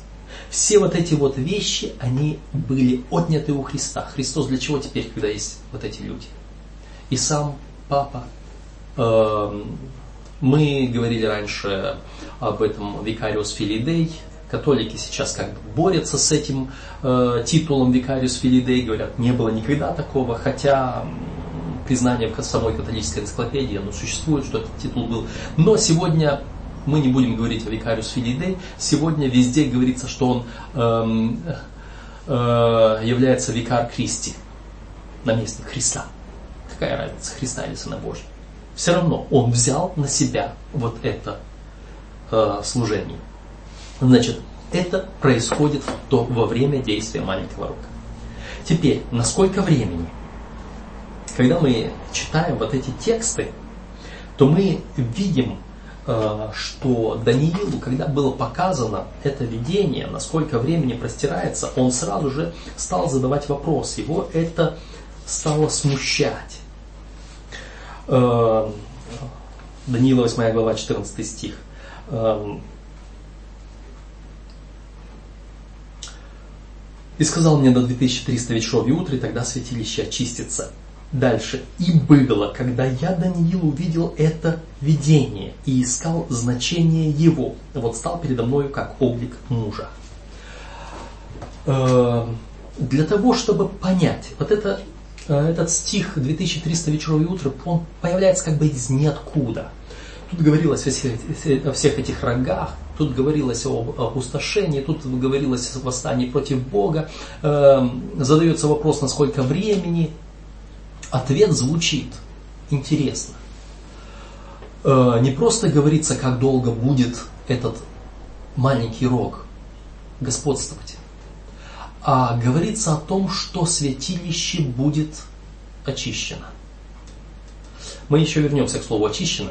Все вот эти вот вещи, они были отняты у Христа. Христос для чего теперь, когда есть вот эти люди? И сам Папа... Э- Мы говорили раньше об этом викариус филидей. Католики сейчас как бы борются с этим э, титулом викариус филидей. Говорят, не было никогда такого. Хотя признание в самой католической энциклопедии, оно существует, что этот титул был. Но сегодня мы не будем говорить о викариус филидей. Сегодня везде говорится, что он э, э, является викар Кристи, наместник Христа. Какая разница, Христа или Сына Божьего? Все равно он взял на себя вот это э, служение. Значит, это происходит то, во время действия маленького рока. Теперь, на сколько времени? Когда мы читаем вот эти тексты, то мы видим, э, что Даниилу, когда было показано это видение, на сколько времени простирается, он сразу же стал задавать вопрос. Его это стало смущать. Даниила восьмая глава, четырнадцатый стих. «И сказал мне до две тысячи триста вечеров и утра, и тогда святилище очистится». Дальше. «И было, когда я, Даниил, увидел это видение и искал значение его. Вот стал передо мною как облик мужа». Для того, чтобы понять, вот это... Этот стих две тысячи триста вечеров и утра, он появляется как бы из ниоткуда. Тут говорилось о всех, о всех этих рогах, тут говорилось об опустошении, тут говорилось о восстании против Бога. Задается вопрос, на сколько времени. Ответ звучит интересно. Не просто говорится, как долго будет этот маленький рог господствовать. А говорится о том, что святилище будет очищено. Мы еще вернемся к слову «очищено»,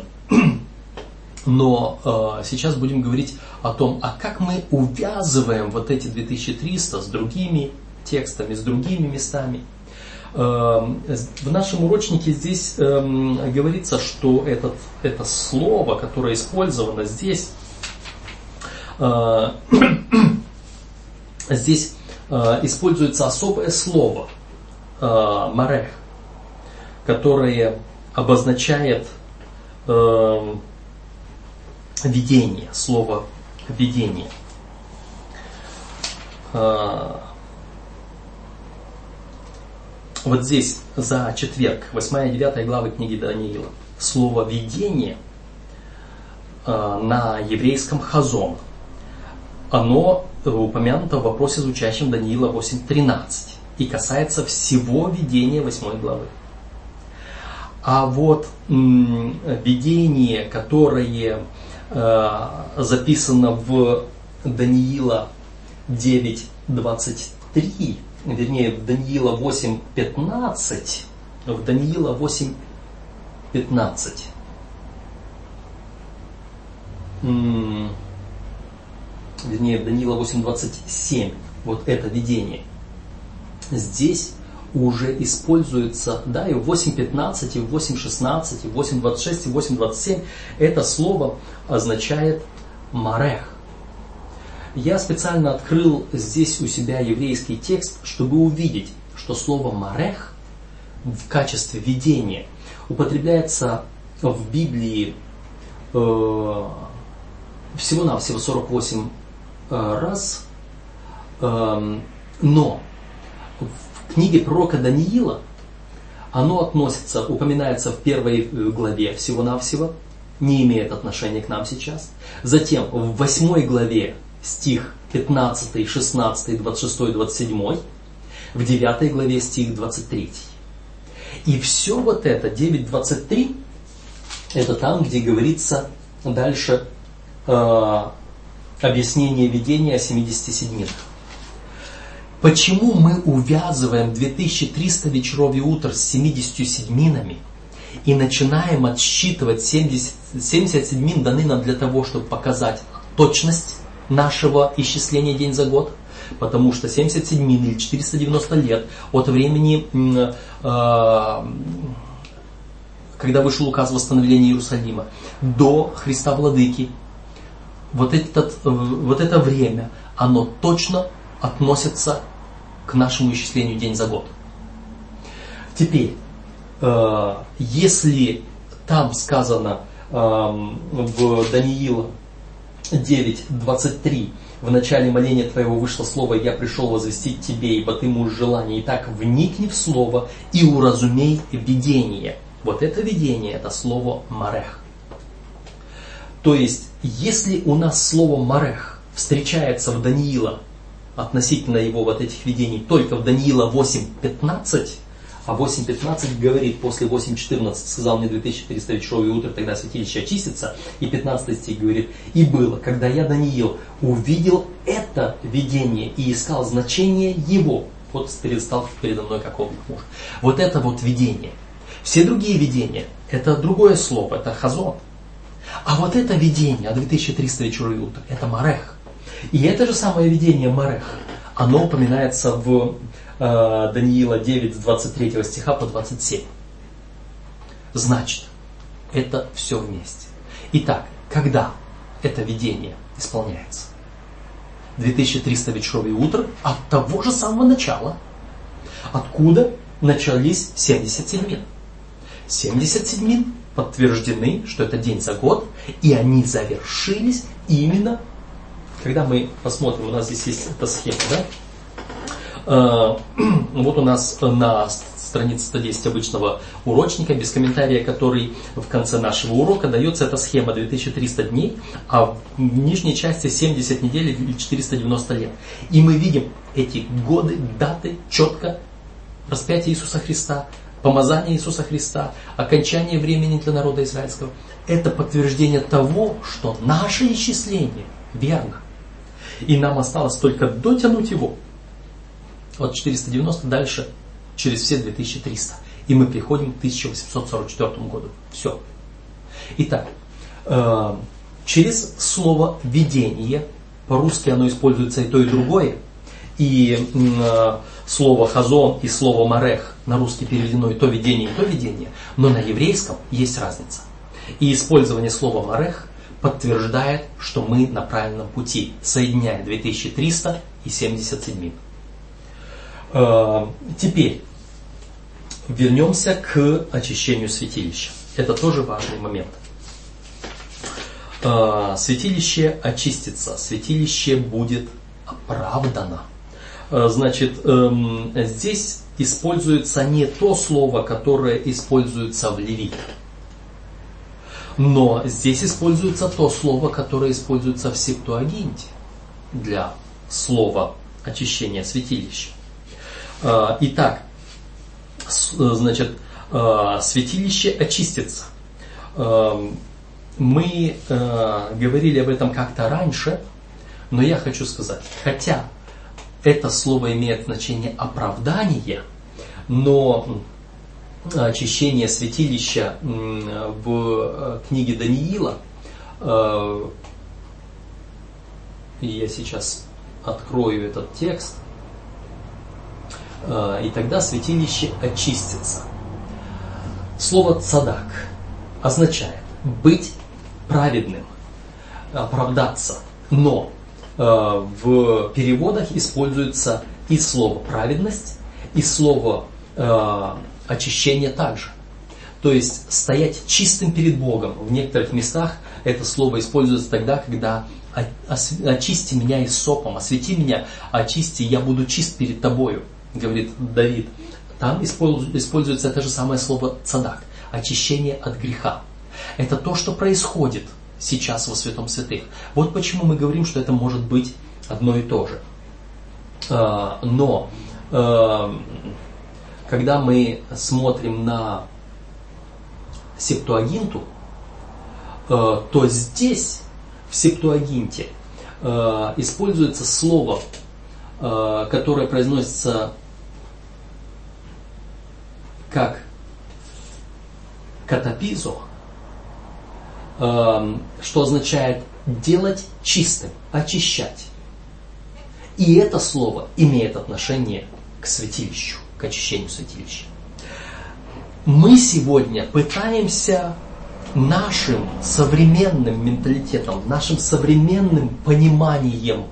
но э, сейчас будем говорить о том, а как мы увязываем вот эти две тысячи триста с другими текстами, с другими местами. Э, в нашем урочнике здесь э, говорится, что этот, это слово, которое использовано здесь, э, здесь используется особое слово «марех», которое обозначает э, видение, слово «видение». Э, вот здесь за четверг, восьмая-девятая главы книги Даниила, слово «видение» э, на еврейском «хазон». Оно упомянуто в вопросе, звучащем Даниила восемь тринадцать, и касается всего видения восьмой главы. А вот м- видение, которое э- записано в Даниила девять двадцать три, вернее, в Даниила восемь пятнадцать, в Даниила восемь пятнадцать, м- вернее, Даниила восемь двадцать семь, вот это видение, здесь уже используется, да, и в восемь пятнадцать, и в восемь шестнадцать, и в восемь двадцать шесть, и в восемь двадцать семь это слово означает «марех». Я специально открыл здесь у себя еврейский текст, чтобы увидеть, что слово «марех» в качестве видения употребляется в Библии э, всего-навсего сорок восемь раз, но в книге пророка Даниила оно относится, упоминается в первой главе всего-навсего, не имеет отношения к нам сейчас. Затем в восьмой главе стих пятнадцать, шестнадцать, двадцать шесть, двадцать семь, в девятой главе стих двадцать три. И все вот это, девять двадцать три, это там, где говорится дальше объяснение видения о семидесяти седьминах. Почему мы увязываем две тысячи триста вечеров и утр с семьюдесятью седьминами и начинаем отсчитывать семьдесят, семьдесят седьмин даны нам для того, чтобы показать точность нашего исчисления день за год? Потому что семьдесят седьмин или четыреста девяносто лет от времени, когда вышел указ восстановления Иерусалима, до Христа Владыки, вот, этот, вот это время, оно точно относится к нашему исчислению день за год. Теперь, если там сказано в Даниила девять двадцать три, в начале моления твоего вышло слово, я пришел возвестить тебе, ибо ты муж желаний, итак вникни в слово и уразумей видение. Вот это видение, это слово «марех». То есть, если у нас слово «марех» встречается в Даниила, относительно его вот этих видений, только в Даниила восемь пятнадцать, а восемь пятнадцать говорит, после восемь четырнадцать сказал мне две тысячи триста вечеров и утр, тогда святилище очистится, и пятнадцатый стих говорит, и было, когда я, Даниил, увидел это видение и искал значение его, вот предстал передо мной как облик муж. Вот это вот видение. Все другие видения, это другое слово, это хазон. А вот это видение, две тысячи триста вечеров и утр, это марех. И это же самое видение марех, оно упоминается в э, Даниила девять, с двадцать третьего стиха по двадцать седьмой. Значит, это все вместе. Итак, когда это видение исполняется? две тысячи триста вечеров и утр от того же самого начала, откуда начались семьдесят седьмин. семьдесят седьмин подтверждены, что это день за год, и они завершились именно. Когда мы посмотрим, у нас здесь есть эта схема, да? Вот у нас на странице сто десять обычного урочника, без комментария, который в конце нашего урока, дается эта схема две тысячи триста дней, а в нижней части семьдесят недель или четыреста девяносто лет. И мы видим эти годы, даты, четко распятие Иисуса Христа, помазание Иисуса Христа, окончание времени для народа израильского. Это подтверждение того, что наше исчисление верно. И нам осталось только дотянуть его от четыреста девяносто дальше через все две тысячи триста. И мы приходим к тысяча восемьсот сорок четвёртому году. Все. Итак, через слово «видение», по-русски оно используется и то, и другое, и слово «хазон» и слово «марех» на русский переведено и то видение, и то видение, но на еврейском есть разница. И использование слова «марех» подтверждает, что мы на правильном пути, соединяя две тысячи триста и семьдесят седьмин. Теперь вернемся к очищению святилища. Это тоже важный момент. Святилище очистится, святилище будет оправдано. Значит, здесь используется не то слово, которое используется в Левит. Но здесь используется то слово, которое используется в Септуагинте для слова очищения святилища. Итак, значит, святилище очистится. Мы говорили об этом как-то раньше, но я хочу сказать, хотя это слово имеет значение оправдания, но очищение святилища в книге Даниила. Я сейчас открою этот текст. И тогда святилище очистится. Слово «цадак» означает быть праведным, оправдаться. Но в переводах используется и слово «праведность», и слово очищение также. То есть стоять чистым перед Богом. В некоторых местах это слово используется тогда, когда очисти меня исопом, освети меня, очисти, я буду чист перед тобою, говорит Давид. Там используется это же самое слово цадак, очищение от греха. Это то, что происходит сейчас во святом святых. Вот почему мы говорим, что это может быть одно и то же. Но когда мы смотрим на Септуагинту, то здесь, в Септуагинте, используется слово которое произносится как катапизо, что означает делать чистым, очищать. И это слово имеет отношение к святилищу, к очищению святилища. Мы сегодня пытаемся нашим современным менталитетом, нашим современным пониманием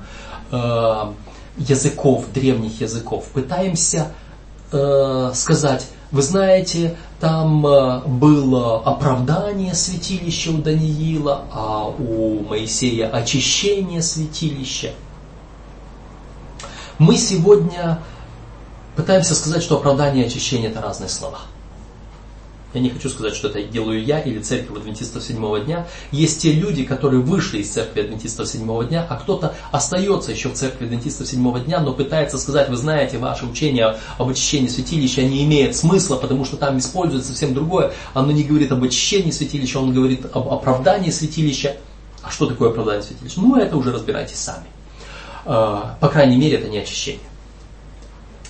э, языков, древних языков, пытаемся э, сказать, вы знаете, там э, было оправдание святилища у Даниила, а у Моисея очищение святилища. Мы сегодня пытаемся сказать, что оправдание и очищение – это разные слова. Я не хочу сказать, что это делаю я или церковь адвентистов седьмого дня. Есть те люди, которые вышли из церкви адвентистов седьмого дня, а кто-то остается еще в церкви адвентистов седьмого дня, но пытается сказать, вы знаете, ваше учение об очищении святилища не имеет смысла, потому что там используется совсем другое. Оно не говорит об очищении святилища, оно говорит об оправдании святилища. А что такое оправдание святилища? Ну, это уже разбирайтесь сами. По крайней мере, это не очищение.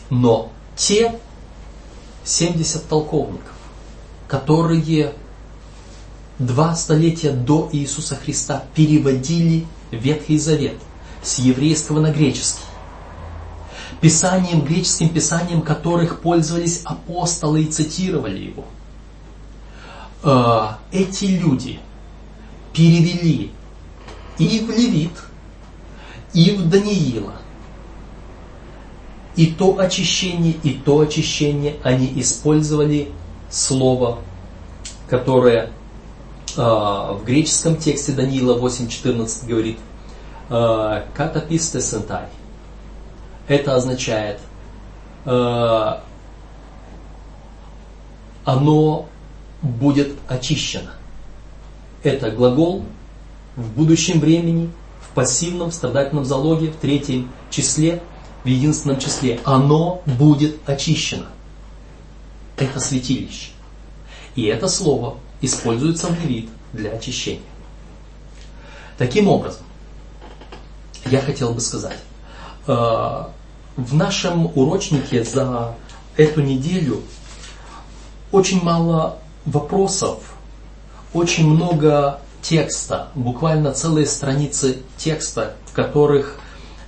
Но те семьдесят толковников, которые два столетия до Иисуса Христа переводили Ветхий Завет с еврейского на греческий, писанием, греческим писанием которых пользовались апостолы и цитировали его. Эти люди перевели и в Левит, и в Даниила. И то очищение, и то очищение они использовали слово, которое э, в греческом тексте Даниила восемь четырнадцать говорит э, «катаписте сентай». Это означает э, «оно будет очищено». Это глагол в будущем времени, в пассивном, в страдательном залоге, в третьем числе, в единственном числе. «Оно будет очищено». Это святилище. И это слово используется в Левит для очищения. Таким образом, я хотел бы сказать, в нашем урочнике за эту неделю очень мало вопросов, очень много текста, буквально целые страницы текста, в которых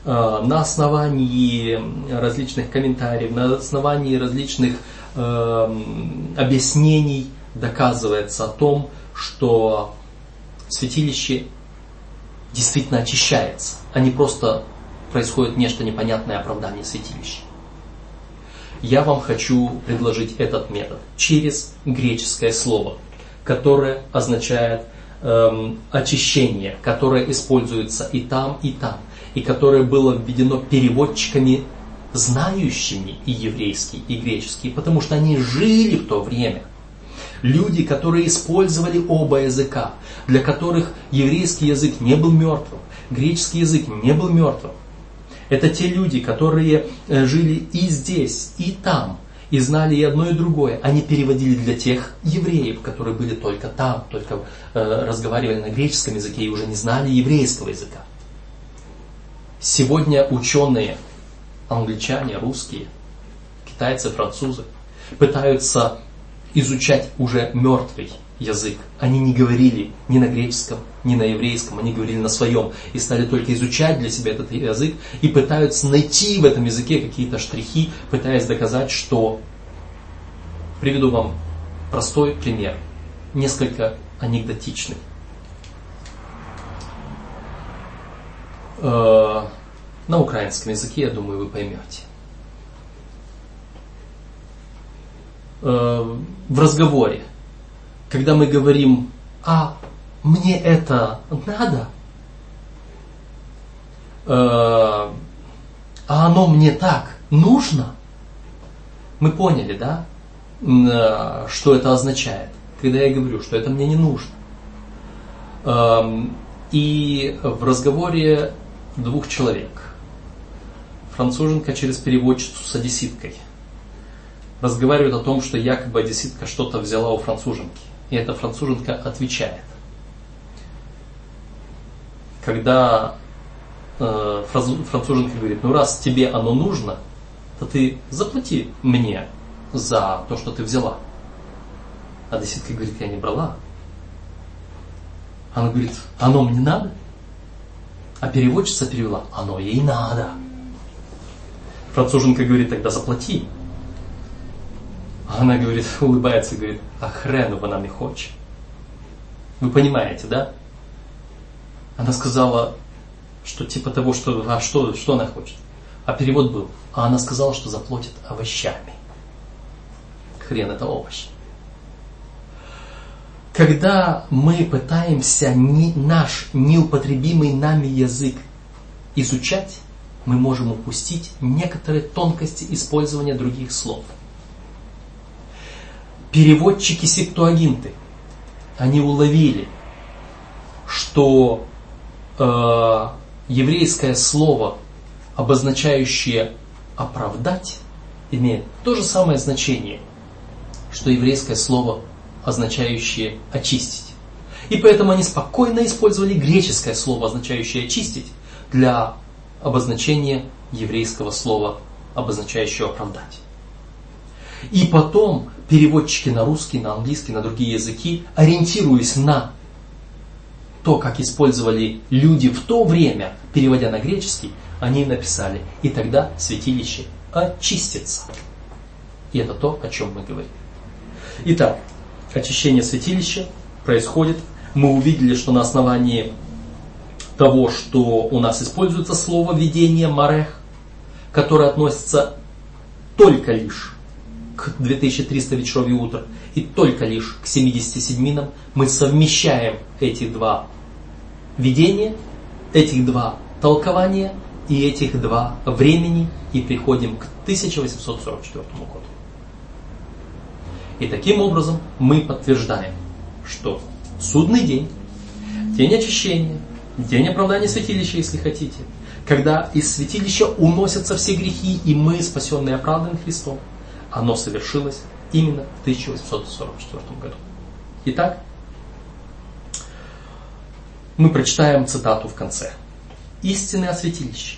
на основании различных комментариев, на основании различных объяснений доказывается о том, что святилище действительно очищается, а не просто происходит нечто непонятное оправдание святилища. Я вам хочу предложить этот метод через греческое слово, которое означает эм, очищение, которое используется и там, и там, и которое было введено переводчиками, знающими и еврейский, и греческий, потому что они жили в то время. Люди, которые использовали оба языка, для которых еврейский язык не был мертвым, греческий язык не был мертвым. Это те люди, которые жили и здесь, и там, и знали и одно, и другое. Они переводили для тех евреев, которые были только там, только э, разговаривали на греческом языке и уже не знали еврейского языка. Сегодня ученые, англичане, русские, китайцы, французы пытаются изучать уже мертвый язык. Они не говорили ни на греческом, ни на еврейском, они говорили на своем и стали только изучать для себя этот язык и пытаются найти в этом языке какие-то штрихи, пытаясь доказать, что... Приведу вам простой пример, несколько анекдотичный. Э-э- На украинском языке, я думаю, вы поймете. В разговоре, когда мы говорим «а мне это надо», «а оно мне так нужно», мы поняли, да, что это означает, когда я говорю, что это мне не нужно. И в разговоре двух человек, француженка через переводчицу с одесситкой, разговаривает о том, что якобы одесситка что-то взяла у француженки. И эта француженка отвечает. Когда э, француженка говорит, ну раз тебе оно нужно, то ты заплати мне за то, что ты взяла. А одесситка говорит, я не брала. Она говорит, оно мне надо. А переводчица перевела, оно ей надо. Француженка говорит, тогда заплати. Она говорит, улыбается, говорит, а хрену вона не хоче. Вы понимаете, да? Она сказала, что типа того, что, а что, что она хочет. А перевод был, а она сказала, что заплатит овощами. Хрен это овощ. Когда мы пытаемся не, наш неупотребимый нами язык изучать, мы можем упустить некоторые тонкости использования других слов. Переводчики-септуагинты, они уловили, что э, еврейское слово, обозначающее «оправдать», имеет то же самое значение, что еврейское слово, означающее «очистить». И поэтому они спокойно использовали греческое слово, означающее «очистить», для обозначения еврейского слова, обозначающего «оправдать». И потом переводчики на русский, на английский, на другие языки, ориентируясь на то, как использовали люди в то время, переводя на греческий, они написали, и тогда святилище очистится. И это то, о чем мы говорим. Итак, очищение святилища происходит. Мы увидели, что на основании того, что у нас используется слово «видение» «марех», которое относится только лишь к две тысячи триста вечеров и утр, и только лишь к семидесяти седьминам, мы совмещаем эти два видения, этих два толкования и этих два времени и приходим к тысяча восемьсот сорок четвёртому году. И таким образом мы подтверждаем, что судный день, день очищения, день оправдания святилища, если хотите, когда из святилища уносятся все грехи, и мы, спасенные и оправданы Христом, оно совершилось именно в тысяча восемьсот сорок четвёртом году. Итак, мы прочитаем цитату в конце. «Истины о святилище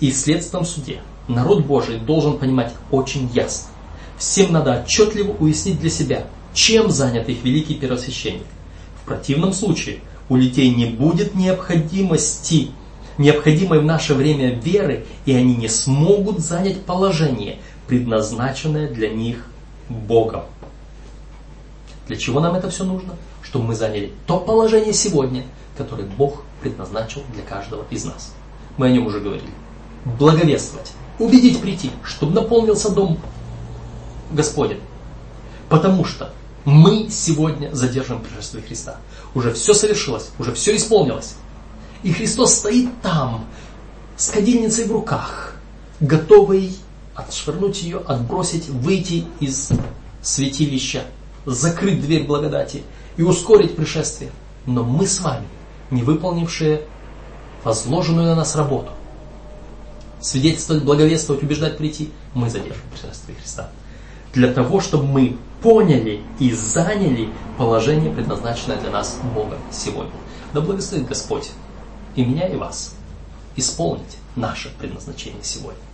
и следственном суде народ Божий должен понимать очень ясно. Всем надо отчетливо уяснить для себя, чем занят их великий первосвященник. В противном случае у людей не будет необходимости, необходимой в наше время веры, и они не смогут занять положение, предназначенное для них Богом». Для чего нам это все нужно? Чтобы мы заняли то положение сегодня, которое Бог предназначил для каждого из нас. Мы о нем уже говорили. Благовествовать, убедить прийти, чтобы наполнился дом Господень. Потому что мы сегодня задержим пришествие Христа. Уже все совершилось, уже все исполнилось. И Христос стоит там, с кадильницей в руках, готовый отшвырнуть ее, отбросить, выйти из святилища, закрыть дверь благодати и ускорить пришествие. Но мы с вами, не выполнившие возложенную на нас работу, свидетельствовать, благовествовать, убеждать прийти, мы задержим пришествие Христа. Для того, чтобы мы поняли и заняли положение, предназначенное для нас Бога сегодня. Да благословит Господь и меня, и вас исполнить наше предназначение сегодня.